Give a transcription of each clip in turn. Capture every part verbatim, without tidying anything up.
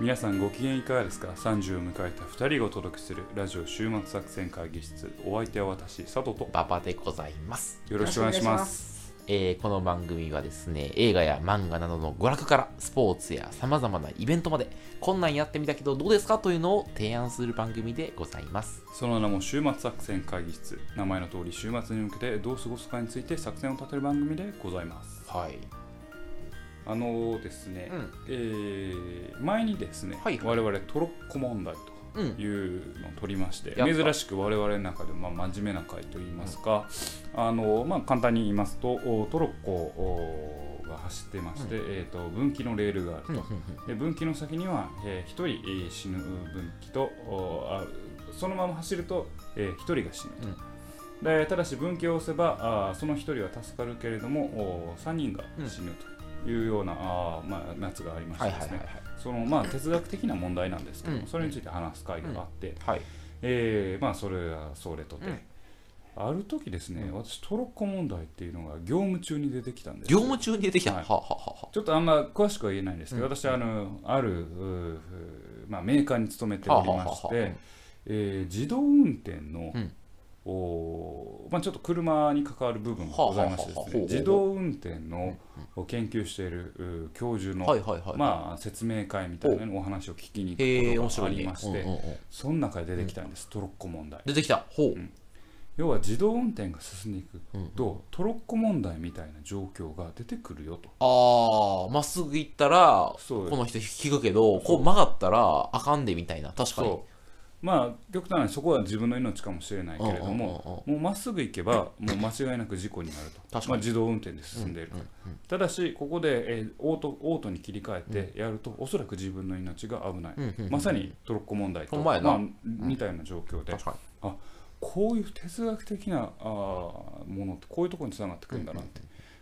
皆さんご機嫌いかがですか。さんじゅうを迎えたふたりがお届けするラジオ週末作戦会議室、お相手は私佐藤と馬場でございます。よろしくお願いします。えー、この番組はですね、映画や漫画などの娯楽からスポーツやさまざまなイベントまで、こんなんやってみたけどどうですかというのを提案する番組でございます。その名も週末作戦会議室、名前の通り週末に向けてどう過ごすかについて作戦を立てる番組でございます。はい、あのですね、うん、えー、前にですね、はいはい、我々トロッコ問題というのを取りまして、うん、珍しく我々の中でもまあ真面目な回といいますか、うん、あのまあ、簡単に言いますとトロッコが走ってまして、うん、えー、と分岐のレールがあると、うん、で分岐の先には、えー、ひとり死ぬ分岐と、あ、そのまま走ると、えー、ひとりが死ぬと、うん、でただし分岐を押せばあそのひとりは助かるけれどもさんにんが死ぬと、うんいうようなあ、まあ、やつがありましてですね、そのまあ哲学的な問題なんですけども、うん、それについて話す会があって、うん、はい、えー、まあそれはそれとて、うん、ある時ですね、私トロッコ問題っていうのが業務中に出てきたんです。業務中に出てきた、はい、はははちょっとあんま詳しくは言えないんですけど、うん、私は あの、ある、まあ、メーカーに勤めておりまして、ははは、えー、自動運転の、うん、おまあ、ちょっと車に関わる部分がございましてですね、自動運転の研究している教授のまあ説明会みたいなお話を聞きに行くことがありまして、その中で出てきたんです、トロッコ問題出てきた、うん、要は自動運転が進んでいくとトロッコ問題みたいな状況が出てくるよと。ああ、まっすぐ行ったらこの人引くけど、こう曲がったらあかんでみたいな。確かに、まあ極端にそこは自分の命かもしれないけれども、もうまっすぐ行けばもう間違いなく事故になると、まあ、自動運転で進んでいるから、うんうんうん、ただしここで、えー、オート、オートに切り替えてやると、うん、おそらく自分の命が危ない、うんうんうん、まさにトロッコ問題と、まあ、みたいな状況で、うん、あ、こういう哲学的なあものってこういうところにつながってくるんだなって、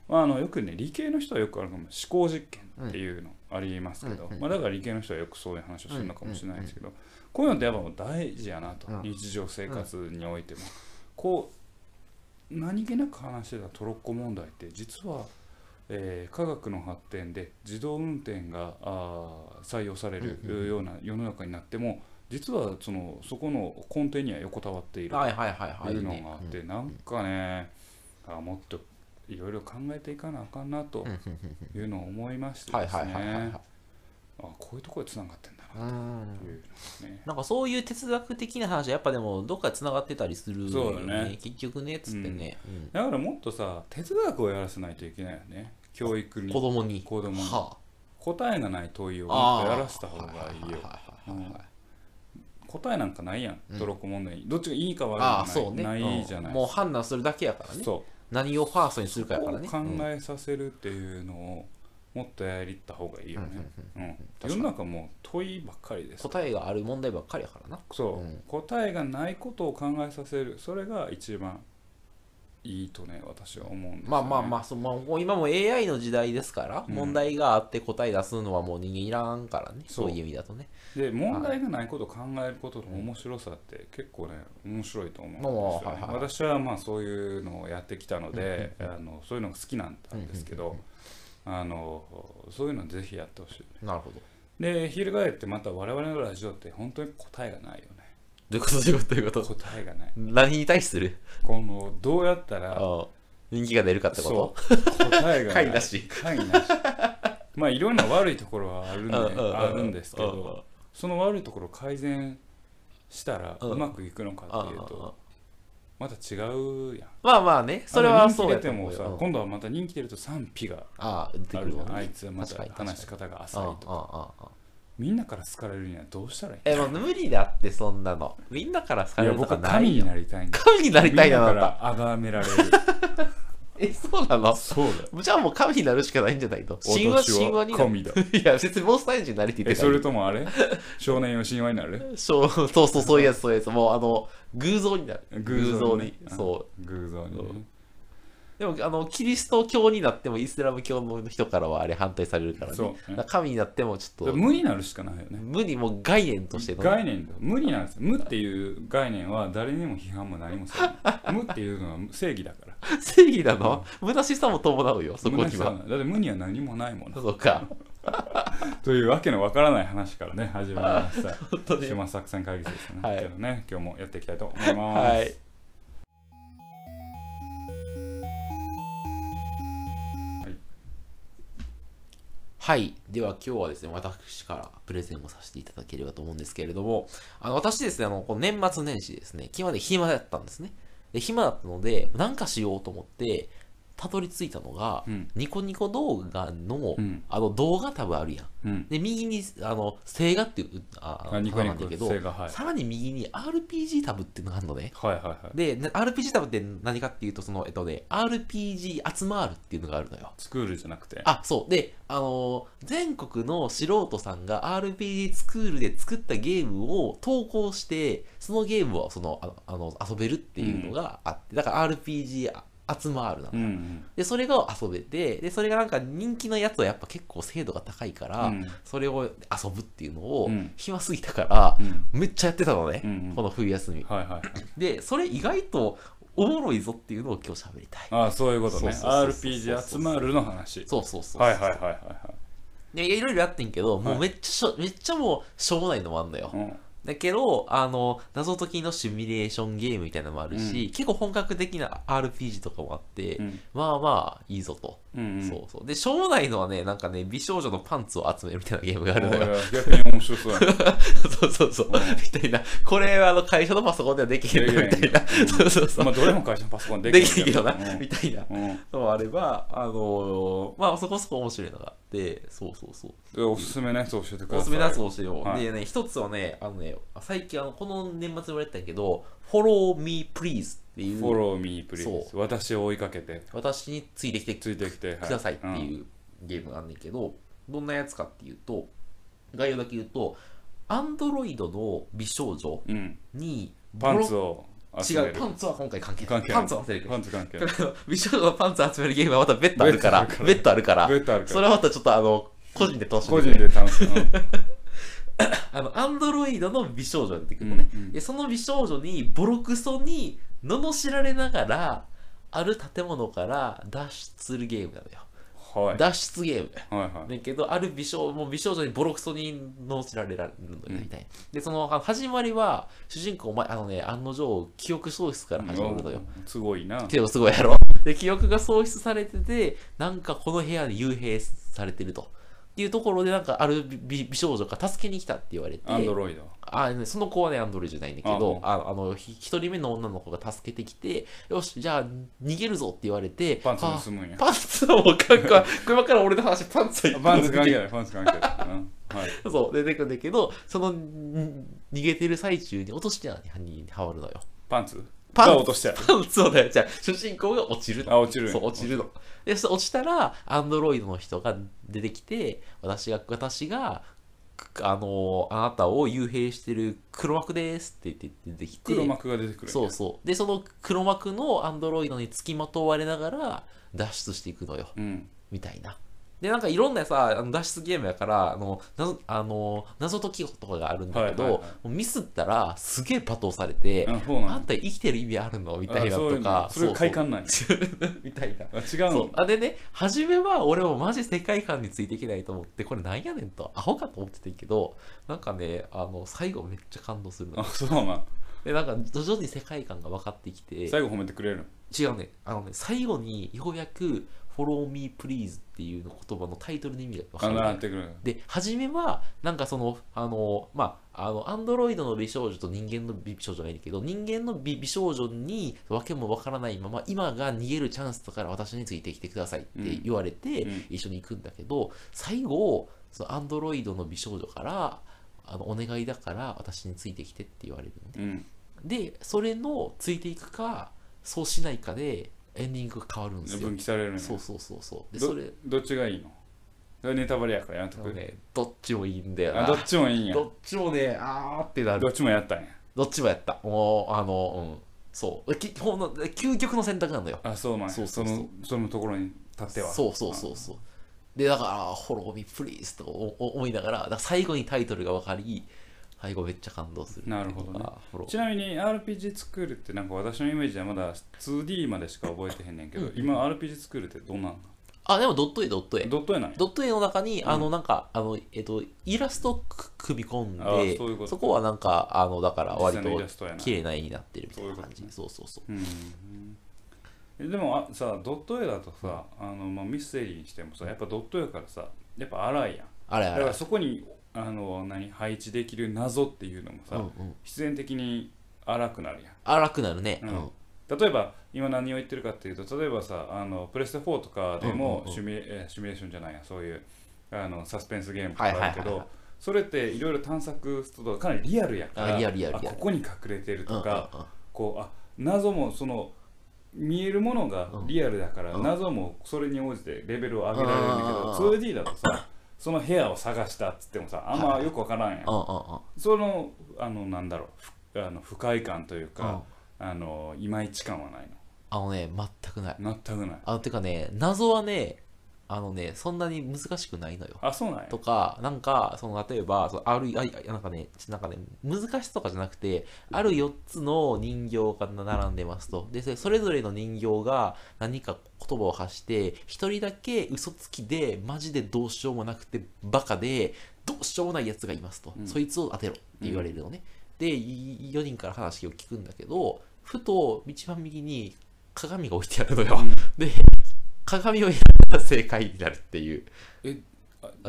うんうんうん、まあ、あのよくね、理系の人はよくあるかも、思考実験っていうのありますけど、うんうん、まあ、だから理系の人はよくそういう話をするのかもしれないですけど、うんうんうん、こういうのってやっぱもう大事やなと、うん、日常生活においても、うん、こう何気なく話してたトロッコ問題って実は、えー、科学の発展で自動運転が採用されるような世の中になっても、うんうんうん、実はそのそこの根底には横たわっているというのがあって、なんかね、あ、もっといろいろ考えていかなあかんなというのを思いましてですね、こういうところでつながってんだなという、ね、なんかそういう哲学的な話はやっぱでもどっかでつながってたりするよね、ね、結局ねっつってね、うんうん、だからもっとさ、哲学をやらせないといけないよね、教育に、子供に、子供に、はあ、答えがない問いをもっとやらせた方がいいよ。答えなんかないやん、トロッコ問題に、うん、どっちがいいか悪いかない、ね、ないじゃない、うん、もう判断するだけやからね。そう、何をファーストにするかやからね、考えさせるっていうのをもっとやりた方がいいよね、うんうんうん、世の中もう問いばっかりです、答えがある問題ばっかりやからな。そう、うん、答えがないことを考えさせる、それが一番いいとね、私は思うんですよね。まあまあまあ、そ、まあ、もう今も エーアイ の時代ですから、うん、問題があって答え出すのはもう人間いらんからね、そういう意味だとね。で、問題がないことを考えることの面白さって結構ね、面白いと思うんですよね、はいはいはい、私はまあそういうのをやってきたので、うんうんうん、あのそういうのが好きなんですけど、うんうんうんうん、あのそういうのぜひやってほしい、ね、なるほど。で、翻ってまた我々のラジオって本当に答えがないよね。どういうことどういうこと、答えがない。何に対する？このどうやったら人気が出るかってこと？答えがない。解なし。解なし。まあいろんな悪いところはあるんで、あるんですけど、その悪いところを改善したらうまくいくのかっていうと、また違うやん。まあまあね、それはそうやと思うよ。人気出てもさ、今度はまた人気出ると賛否があるじゃん。あ, あ, あ, あいつはまた話し方が浅いとか。みんなから好かれるにはどうしたらいい？え、もう無理だって、そんなの。みんなから好かれるとかないよ。いや、僕は神になりたいんだ。神になりたいな、あなた。みんなからあがめられる。え、そうなの？そうだ。じゃあもう神になるしかないんじゃないと。神話、神話になる。神だ。いや、別にモンスターエンジンになりていて。え、それともあれ？少年よ神話になる？そうそうそう、そういうやつ、そういうやつ。もうあの、偶像になる。偶像に。そう。偶像に、ね。でもあのキリスト教になってもイスラム教の人からはあれ反対されるからね。そうね、神になってもちょっと無になるしかないよね。無に、もう概念としての概念だ。無になるんですよ。無っていう概念は誰にも批判も何もされない。無っていうのは正義だから。正義なの？虚しさも伴うよ、そこには。だって無には何もないもん。そうか。というわけのわからない話からね始まりました終末作戦会議室ですね、はい、けどね今日もやっていきたいと思います、はい。はい。では今日はですね、私からプレゼンをさせていただければと思うんですけれども、あの、私ですね、あの、この年末年始ですね、今まで暇だったんですね。で、暇だったので、なんかしようと思って、たどり着いたのが、うん、ニコニコ動画の、うん、あの、動画タブあるやん。うん、で、右に、あの、静画っていう、あ、あニコニコなんだけど、はい、さらに右に アールピージー タブっていうのがあるのね。はいはいはい。で、アールピージー タブって何かっていうと、その、えっとね、アールピージー 集まるっていうのがあるのよ。スクールじゃなくて。あ、そう。で、あの全国の素人さんが アールピージー スクールで作ったゲームを投稿してそのゲームをそのあの遊べるっていうのがあって、うん、だから アールピージー 集まるな、うんうん、でそれが遊べて、でそれがなんか人気のやつはやっぱ結構精度が高いから、うん、それを遊ぶっていうのを暇すぎたから、うん、めっちゃやってたのね、うんうん、この冬休み、はいはい、でそれ意外とおもろいぞっていうのを今日喋りたい。ああ、そういうことね。アールピージー 集まるの話。そうそうそう。はいはいはいはい。で、いろいろやってんけど、もうめっちゃ、はい、めっちゃもうしょうもないのもあんだよ。うん、だけど、あの、謎解きのシミュレーションゲームみたいなのもあるし、うん、結構本格的な アールピージー とかもあって、うん、まあまあいいぞと。うんうん、そうそう。で、しょうもないのはね、なんかね、美少女のパンツを集めるみたいなゲームがあるのよ。逆に面白そうやね。そうそうそう。みたいな。これはあの会社のパソコンではできへんなみたいな。そうそうそう。まあ、どれも会社のパソコンできへんけどな。みたいな。のもあれば、あのー、まあ、そこそこ面白いのがあって、そうそうそう。おすすめのやつを教えてください。おすすめのやつを教えよう。はい、でね、一つはね、あのね、最近あの、この年末言われてたけど、Follow me please っていう。Follow me please。私を追いかけて。私についてきてついてきてくださいっていうゲームがあんねんけど、うん、どんなやつかっていうと、概要だけ言うと、アンドロイドの美少女に、うん、パンツを集める。違う、パンツは今回関係ない。パンツを集める。パンツ関係ない。美少女のパンツを集めるゲームはまた別途あるから、別途あるから、別途あるから、それはまたちょっとあの個人で楽しんで。個人で楽しむ。あのアンドロイドの美少女が出てくるのね、うんうん、でその美少女にボロクソに罵られながらある建物から脱出するゲームなのよ、はい、脱出ゲーム、はいはい、だけどある美少、もう美少女にボロクソに罵られるのよみたいな、うん、でその始まりは主人公あのね案の定記憶喪失から始まるのよ、うん、すごいなけどすごいやろで記憶が喪失されててなんかこの部屋で幽閉されてるとっていうところでなんかある美少女が助けに来たって言われてアンドロイドあその子はねアンドロイドじゃないんだけどあああのひとりめの女の子が助けてきてよしじゃあ逃げるぞって言われてパンツ盗むんやパンツはもうかっこ今から俺の話パンツはパンツ関係ないパンツ関係ない、うんはい、そう出てくるんだけどその逃げてる最中に落としてはにはまるのよパンツパンツをね、じゃあ主人公が落ちるの。あ、落ちる。そう、落ちるの。で、落ちたら、アンドロイドの人が出てきて、私が、私が、あの、あなたを幽閉してる黒幕ですって言って出てきて。黒幕が出てくる、ね。そうそう。で、その黒幕のアンドロイドにつきまとわれながら、脱出していくのよ。うん、みたいな。で、なんかいろんなさ、あの脱出ゲームやから、あの、謎、あの、謎解きとかがあるんだけど、はいはいはい、もうミスったらすげえ罵倒されて、あ, あんた生きてる意味あるのみたいなとか、それ快感ない。みたいな。あ違うのあでね、初めは俺もマジ世界観についていけないと思って、これなんやねんと、アホかと思ってたけど、なんかね、あの、最後めっちゃ感動するの。あ、そうなんで、なんか徐々に世界観が分かってきて、最後褒めてくれるの違うね、あのね、最後にようやく、Follow me please っていう言葉のタイトルの意味が分かる。あ、なってくる。で、初めはなんかそのあのまああのアンドロイドの美少女と人間の美少女がいるけど、人間の 美, 美少女にわけもわからないまま今が逃げるチャンスだから私についてきてくださいって言われて、うん、一緒に行くんだけど、最後そのアンドロイドの美少女からあのお願いだから私についてきてって言われるので、うん、でそれのついていくかそうしないかで。エンディングが変わるんですよ。分岐されるね。そうそうそうそう。でそれ ど, どっちがいいの？それネタバレやからやんとく、ね。どっちもいいんだよな。あどっちもいいんや。どっちもねあーってなる。どっちもやったんや。どっちもやった。もうあのうんそう基本の究極の選択なんだよ。あそうまあそうそうそうそのそのところに立っては。そうそうそうそう。でだからフォローミープリーズと思いながら、だから最後にタイトルが分かり。最後めっちゃ感動する。なるほどね。ちなみに アールピージー スクールってなんか私のイメージはまだ ツーディー までしか覚えてへんねんけど、うん、今 アールピージー スクールってどんなんの？あ、でもドット絵ドット絵ドット絵なんや。ドット絵の中に、あの、なんか、あの、えっと、イラスト組み込んで、そういうこと。そこはなんか、あの、だから割と綺麗な絵になってるみたいな感じ。そうそうそう。うん。でも、あ、さ、ドット絵だとさ、あの、まあ、ミステリーにしてもさ、やっぱドット絵からさ、やっぱ荒いやん。荒い荒い。だからそこに、あの、何、配置できる謎っていうのもさ、必然的に荒くなるやん。荒くなるね。うん。例えば今何を言ってるかっていうと、例えばさ、あのプレステフォーとかでもシミュレーションじゃないや、そういうあのサスペンスゲームとかあるけど、それっていろいろ探索するとかなりリアルやから、ここに隠れてるとか、こう、あ、謎もその見えるものがリアルだから謎もそれに応じてレベルを上げられるんだけど、 ツーディー だとさ、その部屋を探したっつってもさ、あんまよくわからんやん。その、あの、なんだろう、あの不快感というか、あのいまいち感はないの。あのね、全くない。全くない。あのてかね、謎はね、あのね、そんなに難しくないのよ。あ、そうなんや。とか、なんか、その例えば、そのある、あ、なんかね、なんかね、難しさとかじゃなくて、あるよっつの人形が並んでますと。で、それぞれの人形が何か言葉を発して、ひとりだけ嘘つきで、マジでどうしようもなくて、バカで、どうしようもないやつがいますと。うん、そいつを当てろって言われるのね。うん、でよにんから話を聞くんだけど、ふと一番右に鏡が置いてあるのよ、うん、で鏡を選んだ正解になるっていう。え、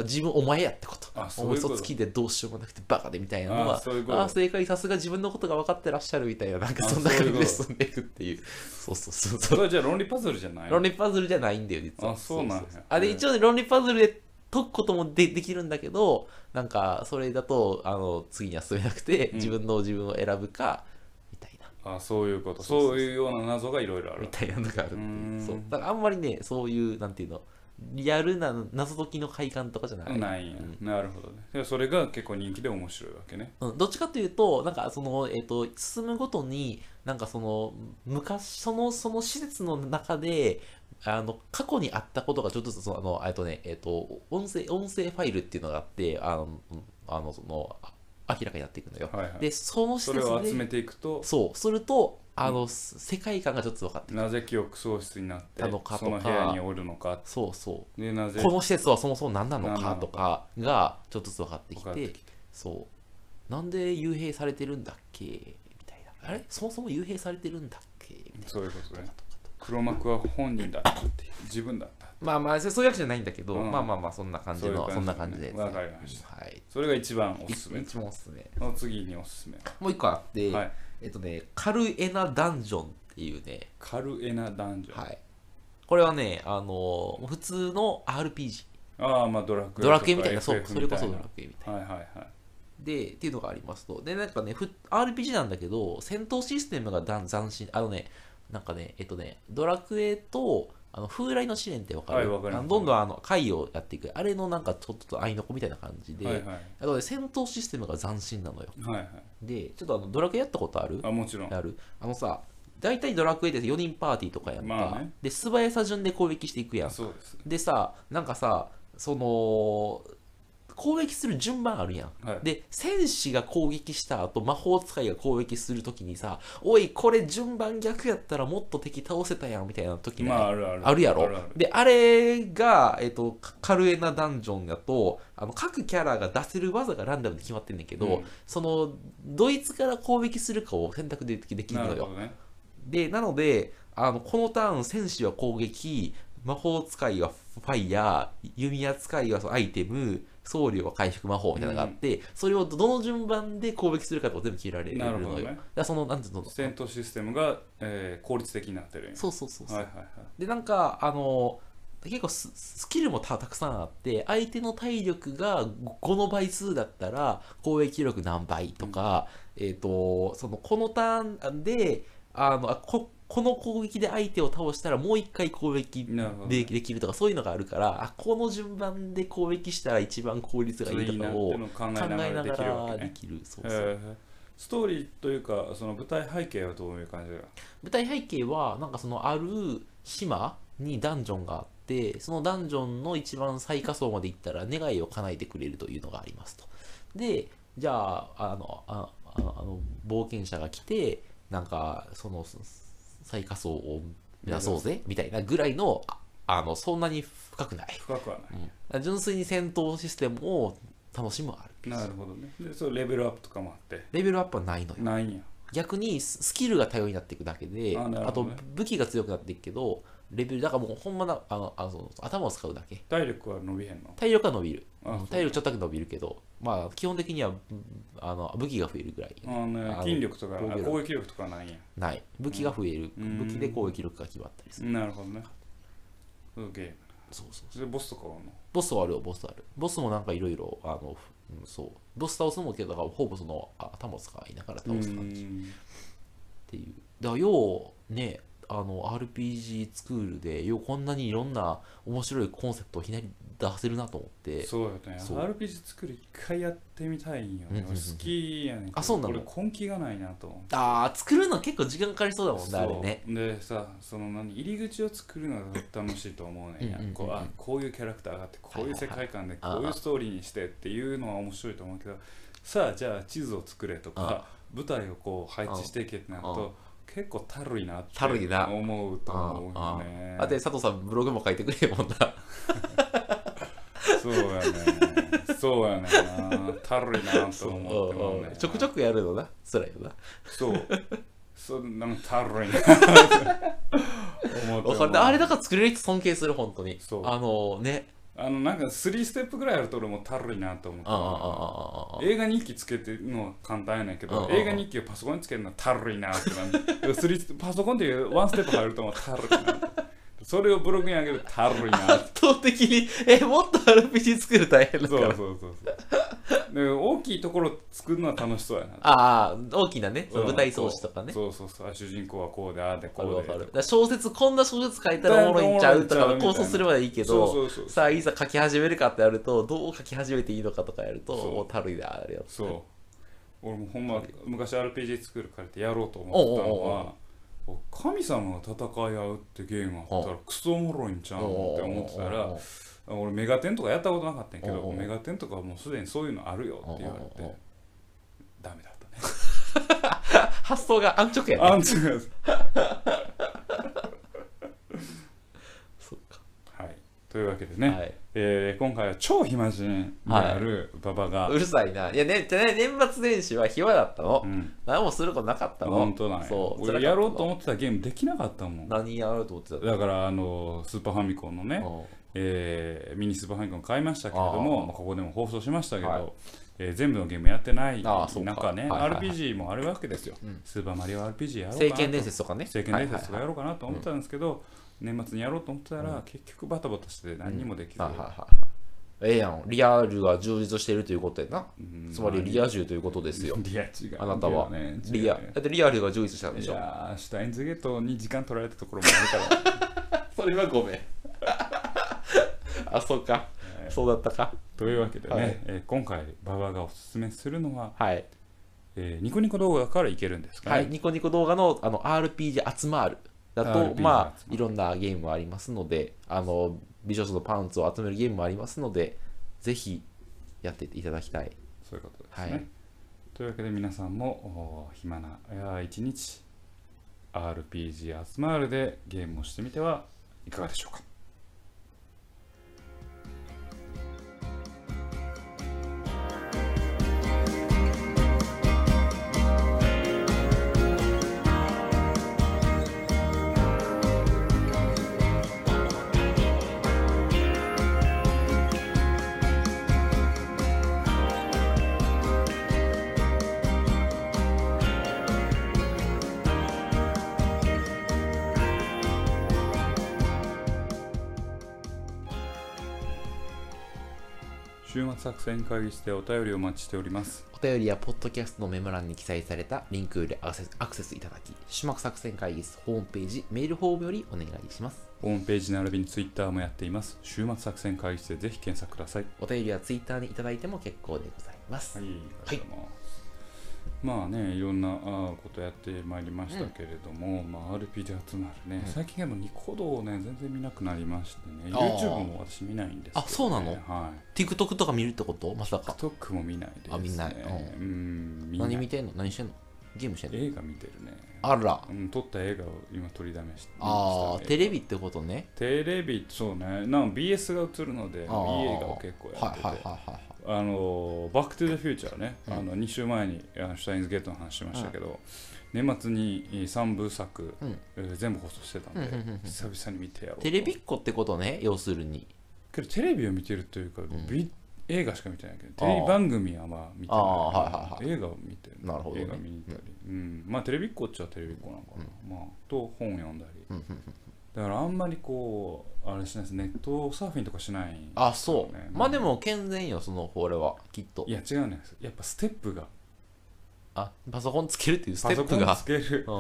自分お前やってこと、嘘つきでどうしようもなくてバカでみたいなのは、ああ正解、さすが自分のことが分かってらっしゃるみたいな、なんかそんな感じで進んでいくっていう。そうそうそうそう。それじゃあ論理パズルじゃない。論理パズルじゃないんだよ実は。あ、そうなんや。あれ一応ね、論理パズルで解くことも で, できるんだけど、なんかそれだとあの次には進めなくて、自分の自分を選ぶか、うん、みたいな。あ、そういうこと。そうそういうような謎がいろいろあるみたいなのがあるっていう。そう、だからあんまりね、そういうなんていうの、リアルな謎解きの快感とかじゃない。ない、うん、なるほどね。でそれが結構人気で面白いわけね。うん、どっちかというと、なんかその、えーと、進むごとに、なんかその昔そのその施設の中で、あの過去にあったことがちょっとずつ、そのあのえっとねえっと音声音声ファイルっていうのがあって、あのあのその明らかになっていくのよ。はいはい、でその施設でそれを集めていくと、そうすると、あの、うん、世界観がちょっと分かってくる。なぜ記憶喪失になってたのかとか、その部屋におるのか、そうそう。でなぜこの施設はそもそも何なのかとかがちょっとずつ分かってきて、そうなんで幽閉されてるんだっけみたいな、あれそもそも幽閉されてるんだっけみたいな。そういうことね。黒幕は本人だったっていう、自分だったって。まあまあそういうわけじゃないんだけど、まあまあまあそんな感じの、そんな感じで。わかりました。はい。それが一番おすすめ。一番おすすめ。の次におすすめ。もう一個あって、えっとね、カルエナダンジョンっていうね。カルエナダンジョン。はい。これはね、あの普通の アールピージー。ああ、まあドラクエ。ドラクエみたいな、そう、それこそドラクエみたいな。はいはいはい。で、っていうのがありますと、でなんかね、アールピージー なんだけど、戦闘システムが斬新、あのね。なんかね、えっとね、ドラクエとあの風来の試練ってわかる、はい、かどんどんあの回をやっていく、あれのなんかちょっと合いの子みたいな感じで、はいはい、あとね、戦闘システムが斬新なのよ。はいはい、で、ちょっとあのドラクエやったことある？あ、もちろん。ある。あのさ、大体ドラクエでよにんパーティーとかやんか、まあね、で素早さ順で攻撃していくやん。そうです。でさ、なんかさ、その攻撃する順番あるやん、はい、で戦士が攻撃した後魔法使いが攻撃するときにさ、おいこれ順番逆やったらもっと敵倒せたやんみたいな時もあるやろ。であれが、えー、とカルエナダンジョンだと、あの各キャラが出せる技がランダムで決まってるんだけど、うん、そのどいつから攻撃するかを選択できるのよ。な、ね、でなのであのこのターン戦士は攻撃、魔法使いはファイヤー、弓矢使いはアイテム、僧侶は回復魔法みたいなのがあって、うん、それをどの順番で攻撃するかとか全部決められるのよ。ね、そのなんていうの、戦闘システムが、えー、効率的になってる。そうそうそうそう。でなんかあの結構 ス, スキルも た, たくさんあって、相手の体力がごの倍数だったら攻撃力何倍とか、うん、えっとそのこのターンであのあここの攻撃で相手を倒したらもう一回攻撃 で,、ね、できるとか、そういうのがあるから、あこの順番で攻撃したら一番効率がいいとかを考えながらできる。ストーリーというか、その舞台背景はどういう感じだ。舞台背景はなんかそのある島にダンジョンがあって、そのダンジョンの一番最下層まで行ったら願いを叶えてくれるというのがありますと。でじゃああのああの冒険者が来て、なんかその最下層を目指そうぜみたいなぐらいのあのそんなに深くない深くはない、うん、純粋に戦闘システムを楽しむ アールピージー。 なるほどね。でそれレベルアップとかもあって、レベルアップはないのよ。ないんや。逆にスキルが多様になっていくだけで、 あ,、ね、あと武器が強くなっていくけどレベルだからもうほんまなあのあの頭を使うだけ。体力は伸びへんの。体力は伸びる。体力ちょっとだけ伸びるけど、まあ基本的にはあの武器が増えるぐらい、ね。あね、あ筋力とか攻撃力とかないんや。ない。武器が増える、うん、武器で攻撃力が決まったりする。なるほどね。そういうゲーム。そうそうそう。でボスとかあるの？ボスはあるよ、ボスある。ボスもなんかいろいろあの、うん、そうボス倒すもけどほぼその頭使いながら倒す感じっていう。だからようねあの アールピージー スクールでようこんなにいろんな面白いコンセプトをひねり出せるなと思って。そうだね。アールピージー スクール一回やってみたいんよね。好きやねん。あ、そうなの。これ根気がないなと思って。ああ作るの結構時間かかりそうだもんねあれね。でさその何入り口を作るのが楽しいと思うねんや。こうあこういうキャラクターがあってこういう世界観でこういうストーリーにしてっていうのは面白いと思うけど、さあじゃあ地図を作れとか舞台をこう配置していけってなると。結構たるいなって思うと思うね。ああああ、で佐藤さんブログも書いてくれるもんな。そうやね。そうやね。たるいなと思ってもね。ちょくちょくやるのな。それよな。そう。そんなんたるいな。思っても。あれだから作れる人尊敬する本当に。そう。あのね。あのなんかさんステップぐらいあると俺もたるいなと思って、ああああああ映画日記つけてるのは簡単やねんけど、ああああ映画日記をパソコンにつけるのはたるいなってなスリーパソコンでいうワンステップ入るともたるいなってそれをブログに上げるたるいな圧倒的にえもっと アールピージー 作る大変だから、そうそうそうそうで大きいところ作るのは楽しそうやなああ大きなね舞台装置とかね、そうそうそう、主人公はこうでああでこうで、だから小説こんな小説書いたらおもろいんちゃうとか構想すればいいけど、そうそうそうそう、さあいざ書き始めるかってやるとどう書き始めていいのかとかやるともうたるいだあれよ。そう俺もほんま昔 アールピージー 作るからってやろうと思ったのは、神様が戦い合うってゲームあったらクソおもろいんちゃうって思ってたら、俺メガテンとかやったことなかったんやけど、メガテンとかもうすでにそういうのあるよって言われてダメだったね。発想が安直やね。安直やそうか。はい。というわけでね、はい、えー、今回は超暇人である馬場が、はい、うるさいな。いやね、じゃね年末年始は暇だったの、うん、何もすることなかったの。本当なんや。そう俺やろうと思ってたゲームできなかったもん。何やろうと思ってたの。だからあのスーパーファミコンのね、えー、ミニスーパーファミコン買いましたけれども、ここでも放送しましたけど、はい、えー、全部のゲームやってない中ね、アールピージー もあるわけですよ、うん、スーパーマリオ アールピージー やろうかな、聖剣伝説とかね、聖剣伝説とかやろうかなと思ったんですけど、年末にやろうと思ったら、うん、結局バタバタして何にもできず、うん、ええやん、リアルが充実しているということやな、うん、つまりリア充ということですよ。リア違う、あなたは、ね、リア、だってリアルが充実したんでしょ。いやー、シュタインズゲートに時間取られたところもあるからそれはごめん。あ、そうか、えー、そうだったか。というわけでね、はい、えー、今回馬場がおすすめするのは、はい、えー、ニコニコ動画からいけるんですかね、はい、ニコニコ動画の、あの アールピージー 集まるだと、 アールピージー まあいろんなゲームありますので、あの美少女のパンツを集めるゲームもありますので、ぜひやっていただきたい。そういうことですね、はい、というわけで皆さんも暇な一日 アールピージー 集まるでゲームをしてみてはいかがでしょうか。週末作戦会議室でお便りをお待ちしております。お便りやポッドキャストのメモ欄に記載されたリンクよりアクセス、アクセスいただき、週末作戦会議室ホームページメールフォームよりお願いします。ホームページ並びにツイッターもやっています。週末作戦会議室でぜひ検索ください。お便りはツイッターにいただいても結構でございます。はい、ありがとうございます。まあね、いろんなことやってまいりましたけれども、うん、まあ、アールピージー 集まるね、うん、最近でもニコ動をね全然見なくなりましてね、 YouTube も私見ないんですけど、ね、あ、そうなの、はい、TikTok とか見るってことまさか。 TikTok も見ないですね。あ、見ない、うん、うん、見ない。何見てんの、何してんの。ゲームしてる？映画見てるね。あら、うん、撮った映画を今撮りだめして、ああテレビってことね。テレビ、そうね、なんか ビーエス が映るので ビーエー が結構やってて、あのバックトゥザフューチャーね、あのにしゅうまえにあのシュタインズゲートの話しましたけど、うん、年末にさんぶさく、うんえー、全部放送してたんで、うんうんうんうん、久々に見てやろう。テレビっ子ってことね、要するに。けどテレビを見てるというか、うん、ビ映画しか見てないけど、テレビ番組はまあ見てない、はいはいはい、映画を見てる、なるほど、ね、映画見に行ったり、うんうん、まあテレビっ子っちゃテレビっ子なのかな、うんまあ、と本読んだり、うん、だからあんまりこうあれしないです、ネットサーフィンとかしない、ね、あそう、まあ、まあでも健全よその俺はきっと。いや違うね、やっぱステップが、あパソコンつけるっていうステップが、パソコンつける、う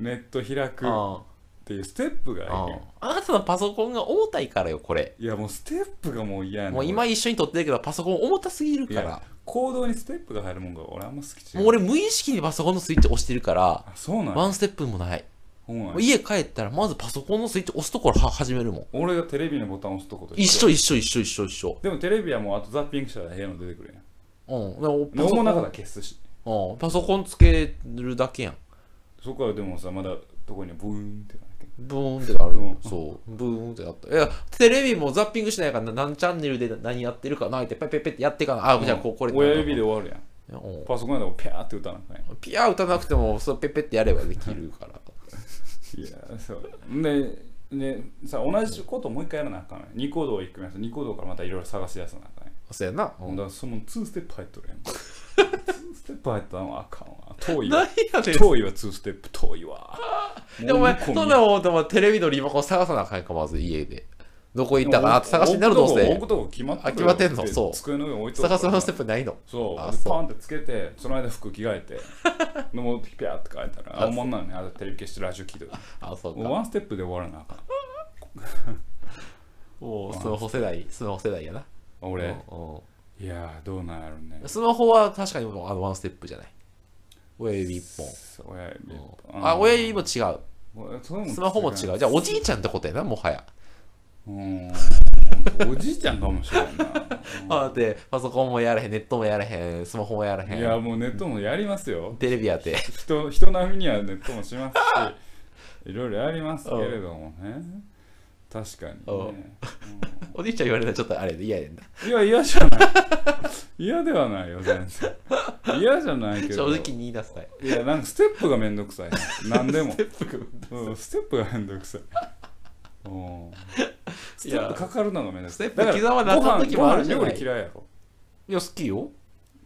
ん、ネット開くっていうステップがいい、ね、あなたのパソコンが重たいからよこれ。いやもうステップがもう嫌やね。もう今一緒に撮ってるけどパソコン重たすぎるから、行動にステップが入るもんが俺あんま好きじゃない。もう俺無意識にパソコンのスイッチ押してるから、あそうなん、ね、ワンステップもない。家帰ったらまずパソコンのスイッチ押すところは始めるもん。俺がテレビのボタン押すとこと一緒一緒一緒一緒一緒。でもテレビはもうあとザッピングしたら部屋の出てくるやん。うん、でも脳の中だけ消すし、うん、パソコンつけるだけやん。そこからでもさ、まだどこにブーンってなるけブーンってなるよそうブーンってなった。いやテレビもザッピングしないから、何チャンネルで何やってるかなってペペペってやってから、あじゃあこうこれ親指で終わるやん。パソコンでもピャーって打たなくて、ピャー打たなくてもそうペペってやればできるからいやそうで、ね、さ同じこともう一回やらなあかんね。ニコ動行くやつ、ニコ動からまたいろいろ探し出さなあかんね。そうやな、うん、だからそのにステップ入っとるやんにステップ入ったらあかんわ、遠いわ遠いわにステップ遠いわでもお前そんなもんでもテレビのリモコン探さなあかんか、まず家でどこ行ったかなって探しになる。どうせ置くとこ決まってるよ、決まってんの、そう机の上に置いとくから探すのステップないの。そうパンってつけて、その間服着替えて戻ってピャーって変えたらあおもんなのね。あとテレビ消してラジオ聞いてる。あそうか、もうワンステップで終わらなあかんおースマホ世代、スマホ世代やな俺。いやーどうなんやろね。スマホは確かにあのワンステップじゃない、親指一本、親指一本、あ親指も違う、スマホも違う。じゃあおじいちゃんってことやな、もはや。うんおじいちゃんかもしれないなだってパソコンもやれへん、ネットもやれへん、スマホもやれへん。いやもうネットもやりますよ、テレビやって人、人並みにはネットもしますしいろいろやりますけれどもね、確かにね お,、うん、おじいちゃん言われたらちょっとあれで嫌やんだ。いや嫌じゃない嫌ではないよ全然嫌じゃないけど正直に言いなさい。いやなんかステップがめんどくさい何でもステップがめんどくさいうんステップかかるのがめんどくさい。だからご飯、ご飯料理嫌いやろ。いや好きよ、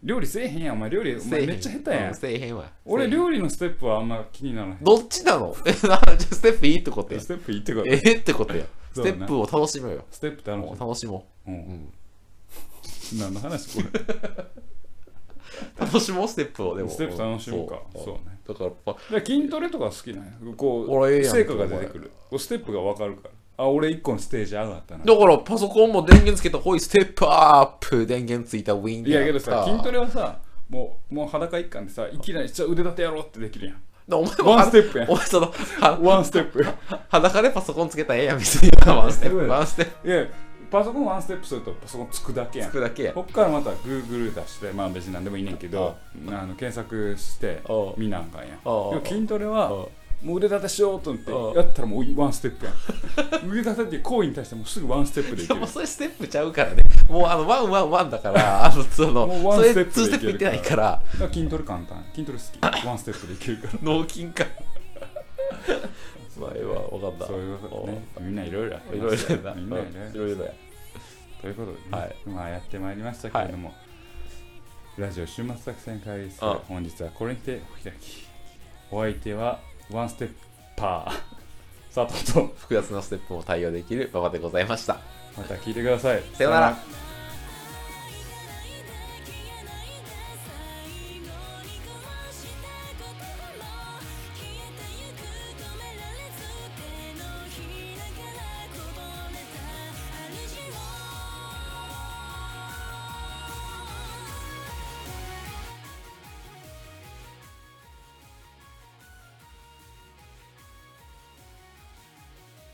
料理せえへんやんお前、料理お前めっちゃ下手やん、うん、せえへんわ俺。料理のステップはあんま気にならない。どっちなのえな、じゃステップいいってことや、ステップいいってことや、えー、ってことや、ステップを楽しむよ、ステップ楽しもう、楽しもう、うん、何の話これ楽しもう、ステップを。でもステップ楽しもうか、そう、そうね、だからパだから筋トレとか好きなんや、こう成果が出てくる、こうステップが分かるから、あ、俺いっこのステージ上がったな。だからパソコンも電源つけたほい、ステップアップ、電源ついたウィンドウ。いやけどさ、筋トレはさ、もう、もう裸一貫でさ、いきなり腕立てやろうってできるやん。お前もワンステップやん。お前その、ワンステップ。裸でパソコンつけたらええやん、別に。ワンステップ。ワンステップ。いや、パソコンワンステップするとパソコンつくだけやん。つくだけやん。こっからまた Google 出して、まあ別になんでもいいねんけど、あの検索して見なんかんやん。でも筋トレは、もう腕立てしようと思ってやったらもうワンステップやん腕立てって行為に対してもうすぐワンステップでいける。もうそれステップちゃうからね、もうあのワンワンワンだからあのそのもうそれツーステップいってないから。筋トレ簡単、筋トレ好きワンステップでいけるから脳筋か前は分かった、そういうことね、みんないろいろや、いろいろだ、みんないろいろやということで、ね、はい、まあやってまいりましたけれども、はい、ラジオ週末作戦会議室、本日はこれにてお開き。お相手はワンステッパー佐藤と複雑なステップも対応できる馬場でございました。また聞いてください。さよなら。